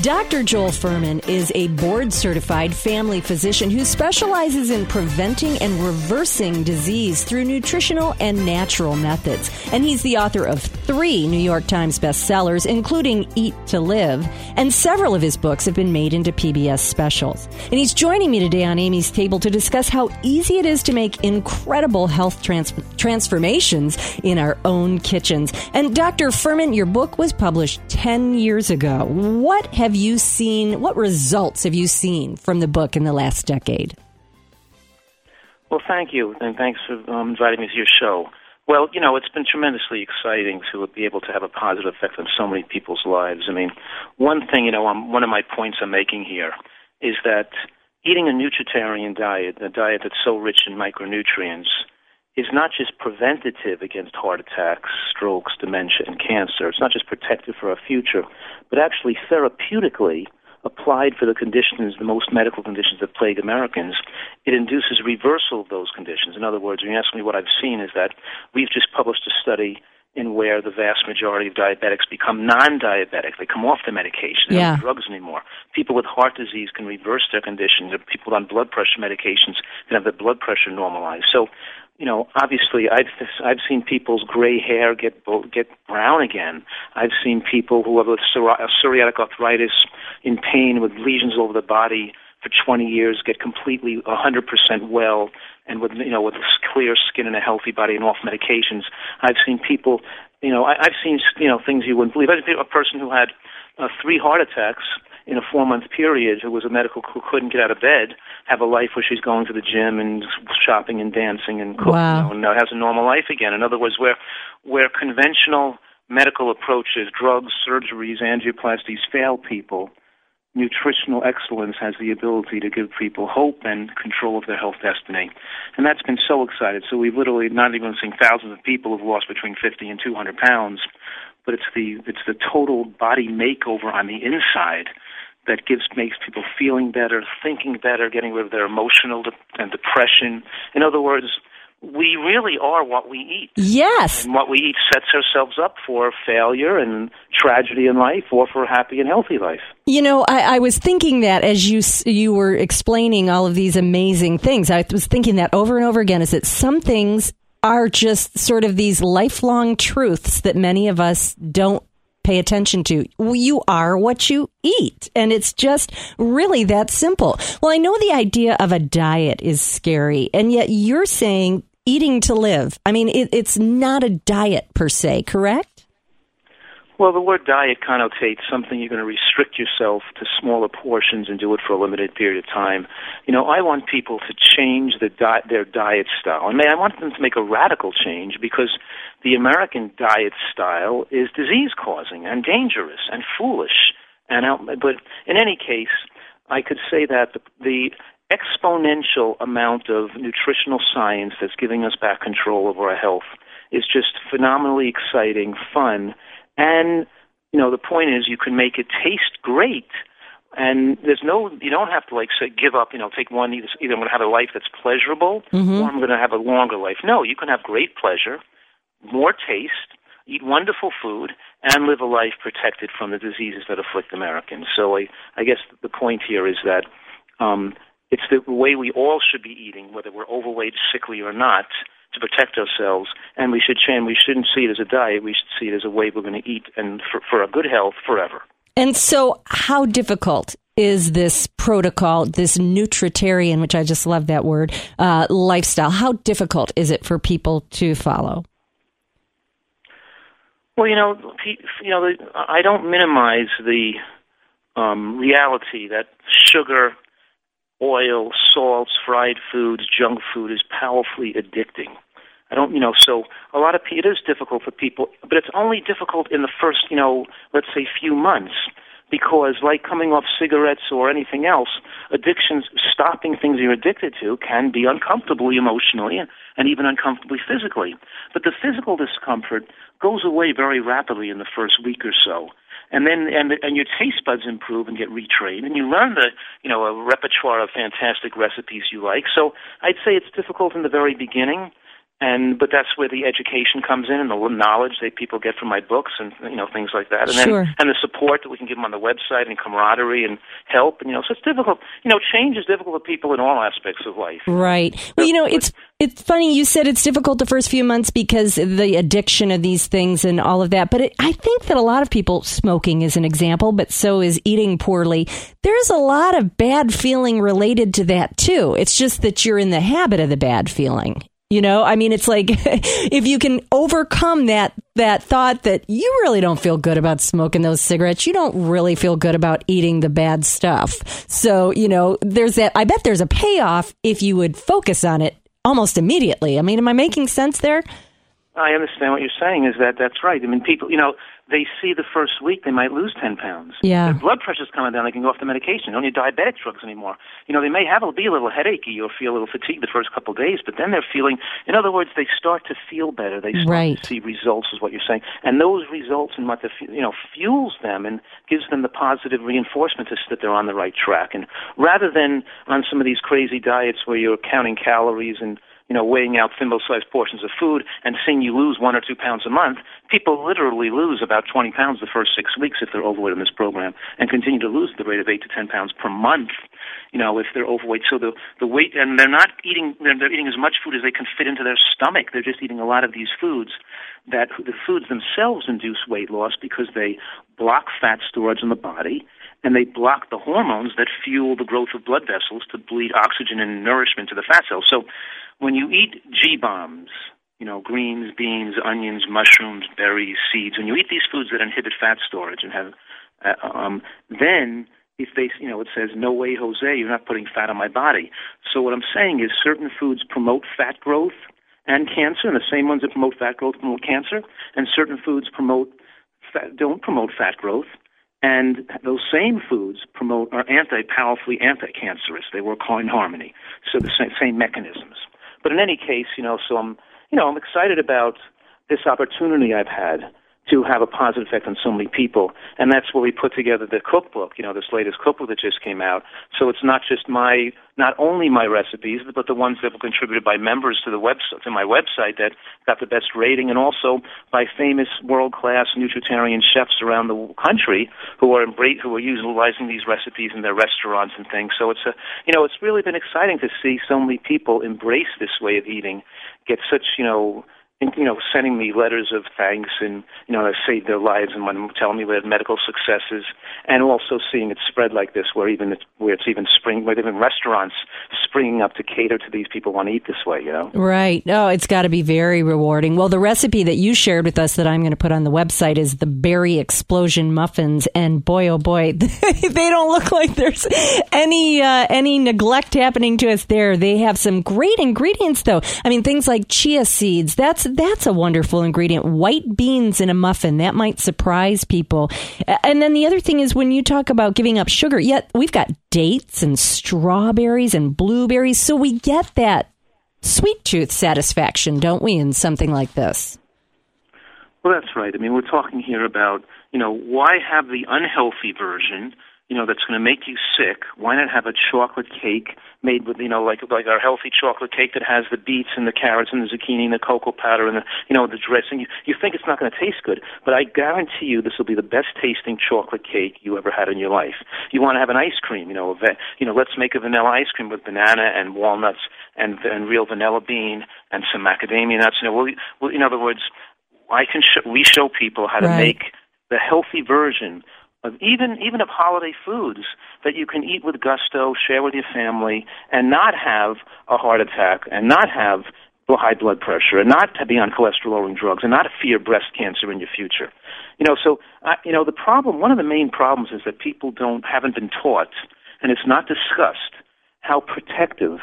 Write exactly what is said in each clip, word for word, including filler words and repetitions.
Doctor Joel Fuhrman is a board-certified family physician who specializes in preventing and reversing disease through nutritional and natural methods. And he's the author of three New York Times bestsellers, including Eat to Live, and several of his books have been made into P B S specials. And he's joining me today on Amy's Table to discuss how easy it is to make incredible health trans- transformations in our own kitchens. And Doctor Fuhrman, your book was published ten years ago. What have you seen? What results have you seen from the book in the last decade? Well, thank you, and thanks for um, inviting me to your show. Well, you know, it's been tremendously exciting to be able to have a positive effect on so many people's lives. I mean, one thing, you know, I'm, one of my points I'm making here is that eating a nutritarian diet, a diet that's so rich in micronutrients, is not just preventative against heart attacks, strokes, dementia, and cancer. It's not just protective for our future, but actually therapeutically applied for the conditions, the most medical conditions that plague Americans. It induces reversal of those conditions. In other words, when you ask me what I've seen, is that we've just published a study in where the vast majority of diabetics become non-diabetic. They come off the medication. They yeah. don't have drugs anymore. People with heart disease can reverse their conditions. People on blood pressure medications can have their blood pressure normalized. So, you know, obviously, I've I've seen people's gray hair get get brown again. I've seen people who have with psoriatic arthritis, in pain with lesions all over the body for twenty years, get completely one hundred percent well, and with you know with clear skin and a healthy body and off medications. I've seen people, you know, I, I've seen you know things you wouldn't believe. I've seen a person who had uh, three heart attacks in a four-month period, who was a medical, who couldn't get out of bed, have a life where she's going to the gym and shopping and dancing and cooking, wow. you know, and has a normal life again. In other words, where where conventional medical approaches, drugs, surgeries, angioplasties fail people, nutritional excellence has the ability to give people hope and control of their health destiny. And that's been so exciting. So we've literally not even seen thousands of people who've lost between fifty and two hundred pounds, but it's the it's the total body makeover on the inside that gives makes people feeling better, thinking better, getting rid of their emotional de- and depression. In other words, we really are what we eat. Yes. And what we eat sets ourselves up for failure and tragedy in life, or for a happy and healthy life. You know, I, I was thinking that as you you were explaining all of these amazing things. I was thinking that over and over again, is that some things are just sort of these lifelong truths that many of us don't pay attention to. You are what you eat. And it's just really that simple. Well, I know the idea of a diet is scary, and yet you're saying eating to live. I mean, it, it's not a diet per se, correct? Well, the word diet connotates something you're going to restrict yourself to smaller portions and do it for a limited period of time. You know, I want people to change the di- their diet style. I mean, I want them to make a radical change, because the American diet style is disease-causing and dangerous and foolish. And out- But in any case, I could say that the, the exponential amount of nutritional science that's giving us back control over our health is just phenomenally exciting, fun. And, you know, the point is you can make it taste great, and there's no, you don't have to, like, say, give up, you know, take one, either, either I'm going to have a life that's pleasurable, mm-hmm. or I'm going to have a longer life. No, you can have great pleasure, more taste, eat wonderful food, and live a life protected from the diseases that afflict Americans. So I, I guess the point here is that um, it's the way we all should be eating, whether we're overweight, sickly, or not, to protect ourselves, and we should change. We shouldn't see it as a diet. We should see it as a way we're going to eat, and for, for our good health forever. And so, how difficult is this protocol, this nutritarian, which I just love that word, uh, lifestyle? How difficult is it for people to follow? Well, you know, you know, I don't minimize the um, reality that sugar, oil, salts, fried foods, junk food is powerfully addicting. I don't, you know, so a lot of people, it is difficult for people, but it's only difficult in the first, you know, let's say few months, because like coming off cigarettes or anything else, addictions, stopping things you're addicted to can be uncomfortable emotionally and even uncomfortably physically. But the physical discomfort goes away very rapidly in the first week or so. and then and and your taste buds improve and get retrained, and you learn the you know a repertoire of fantastic recipes you like. So I'd say it's difficult in the very beginning, and but that's where the education comes in and the knowledge that people get from my books and you know things like that, and sure. then and the support that we can give them on the website and camaraderie and help, and you know so it's difficult. You know, change is difficult for people in all aspects of life. Right. Well, you know, it's it's funny you said it's difficult the first few months because the addiction of these things and all of that. But it, I think that a lot of people, smoking is an example, but so is eating poorly. There's a lot of bad feeling related to that too. It's just that you're in the habit of the bad feeling. You know, I mean, it's like if you can overcome that that thought that you really don't feel good about smoking those cigarettes, you don't really feel good about eating the bad stuff. So, you know, there's that. I bet there's a payoff if you would focus on it almost immediately. I mean, am I making sense there? I understand what you're saying is that that's right. I mean, people, you know, they see the first week they might lose ten pounds. Yeah. Their blood pressure's coming down. They can go off the medication. They don't need diabetic drugs anymore. You know, they may have be a little headachy or feel a little fatigued the first couple of days, but then they're feeling, in other words, they start to feel better. They start right. to see results is what you're saying. And those results and what the, you know, fuels them and gives them the positive reinforcement to, that they're on the right track. And rather than on some of these crazy diets where you're counting calories and, you know, weighing out thimble-sized portions of food and seeing you lose one or two pounds a month, people literally lose about twenty pounds the first six weeks if they're overweight in this program and continue to lose at the rate of eight to ten pounds per month, you know, if they're overweight. So the the weight, and they're not eating, they're, they're eating as much food as they can fit into their stomach. They're just eating a lot of these foods that the foods themselves induce weight loss because they block fat storage in the body, and they block the hormones that fuel the growth of blood vessels to bleed oxygen and nourishment to the fat cells. So when you eat G-bombs, you know, greens, beans, onions, mushrooms, berries, seeds, when you eat these foods that inhibit fat storage and have, uh, um, then if they, you know, it says, no way, Jose, you're not putting fat on my body. So what I'm saying is certain foods promote fat growth and cancer, and the same ones that promote fat growth promote cancer, and certain foods promote fat, don't promote fat growth. And those same foods promote are anti-powerfully anti-cancerous. They work in harmony, so the same, same mechanisms. But in any case, you know, so I'm, you know, I'm excited about this opportunity I've had to have a positive effect on so many people, and that's where we put together the cookbook. You know, this latest cookbook that just came out. So it's not just my, not only my recipes, but the ones that were contributed by members to the website, to my website that got the best rating, and also by famous world-class nutritarian chefs around the country who are who are utilizing these recipes in their restaurants and things. So it's a, you know, it's really been exciting to see so many people embrace this way of eating, get such, you know. And, you know, sending me letters of thanks and, you know, they saved their lives and telling me they had medical successes, and also seeing it spread like this where even it's, where it's even spring, where even restaurants springing up to cater to these people who want to eat this way, you know. Right. Oh, it's got to be very rewarding. Well, the recipe that you shared with us that I'm going to put on the website is the berry explosion muffins, and boy, oh boy, they don't look like there's any, uh, any neglect happening to us there. They have some great ingredients, though. I mean, things like chia seeds, that's That's a wonderful ingredient. White beans in a muffin. That might surprise people. And then the other thing is when you talk about giving up sugar, yet we've got dates and strawberries and blueberries. So we get that sweet tooth satisfaction, don't we, in something like this? Well, that's right. I mean, we're talking here about, you know, why have the unhealthy version, you know, that's going to make you sick? Why not have a chocolate cake made with, you know, like like our healthy chocolate cake that has the beets and the carrots and the zucchini and the cocoa powder and the, you know, the dressing? You, you think it's not going to taste good, but I guarantee you this will be the best tasting chocolate cake you ever had in your life. You want to have an ice cream, you know, a, you know, let's make a vanilla ice cream with banana and walnuts and, and real vanilla bean and some macadamia nuts. You know, we'll, we'll, in other words, I can sh- we show people how to right. make the healthy version of even even of holiday foods that you can eat with gusto, share with your family, and not have a heart attack, and not have high blood pressure, and not to be on cholesterol-lowering drugs, and not to fear breast cancer in your future. You know, so uh, you know the problem. One of the main problems is that people don't haven't been taught, and it's not discussed how protective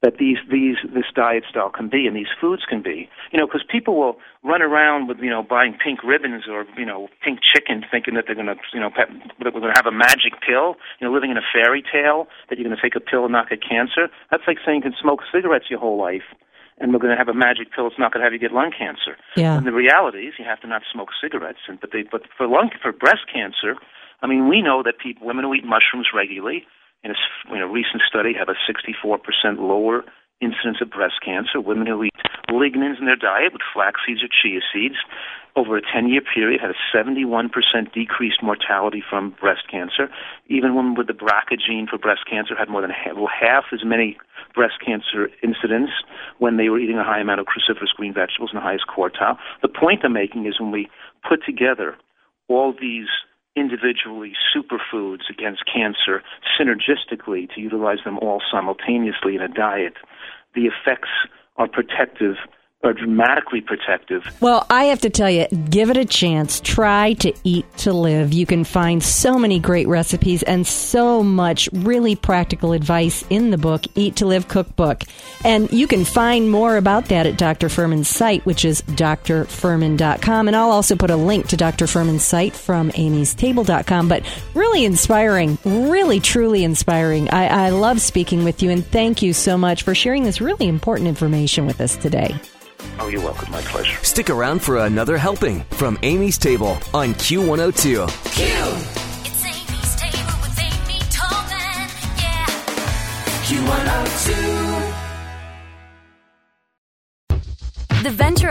that these, these, this diet style can be and these foods can be, you know, because people will run around with, you know, buying pink ribbons or, you know, pink chicken thinking that they're going to, you know, that we're going to have a magic pill, you know, living in a fairy tale that you're going to take a pill and not get cancer. That's like saying you can smoke cigarettes your whole life and we're going to have a magic pill. It's not going to have you get lung cancer. Yeah. And the reality is you have to not smoke cigarettes. And, but, they, but for lung, for breast cancer, I mean, we know that people, women who eat mushrooms regularly, in a, in a recent study, have a sixty-four percent lower incidence of breast cancer. Women who eat lignans in their diet with flax seeds or chia seeds, over a ten-year period, had a seventy-one percent decreased mortality from breast cancer. Even women with the B R C A gene for breast cancer had more than half, well, half as many breast cancer incidents when they were eating a high amount of cruciferous green vegetables in the highest quartile. The point I'm making is when we put together all these individually superfoods against cancer synergistically to utilize them all simultaneously in a diet, the effects are protective, are dramatically protective. Well, I have to tell you, give it a chance. Try to Eat to Live. You can find so many great recipes and so much really practical advice in the book, Eat to Live Cookbook. And you can find more about that at Doctor Fuhrman's site, which is dr fuhrman dot com. And I'll also put a link to Doctor Fuhrman's site from amy's table dot com. But really inspiring, really truly inspiring. I, I love speaking with you, and thank you so much for sharing this really important information with us today. Oh, you're welcome. My pleasure. Stick around for another helping from Amy's Table on Q one oh two. Q! It's Amy's Table with Amy Tolman. Yeah. Q one oh two. The Venture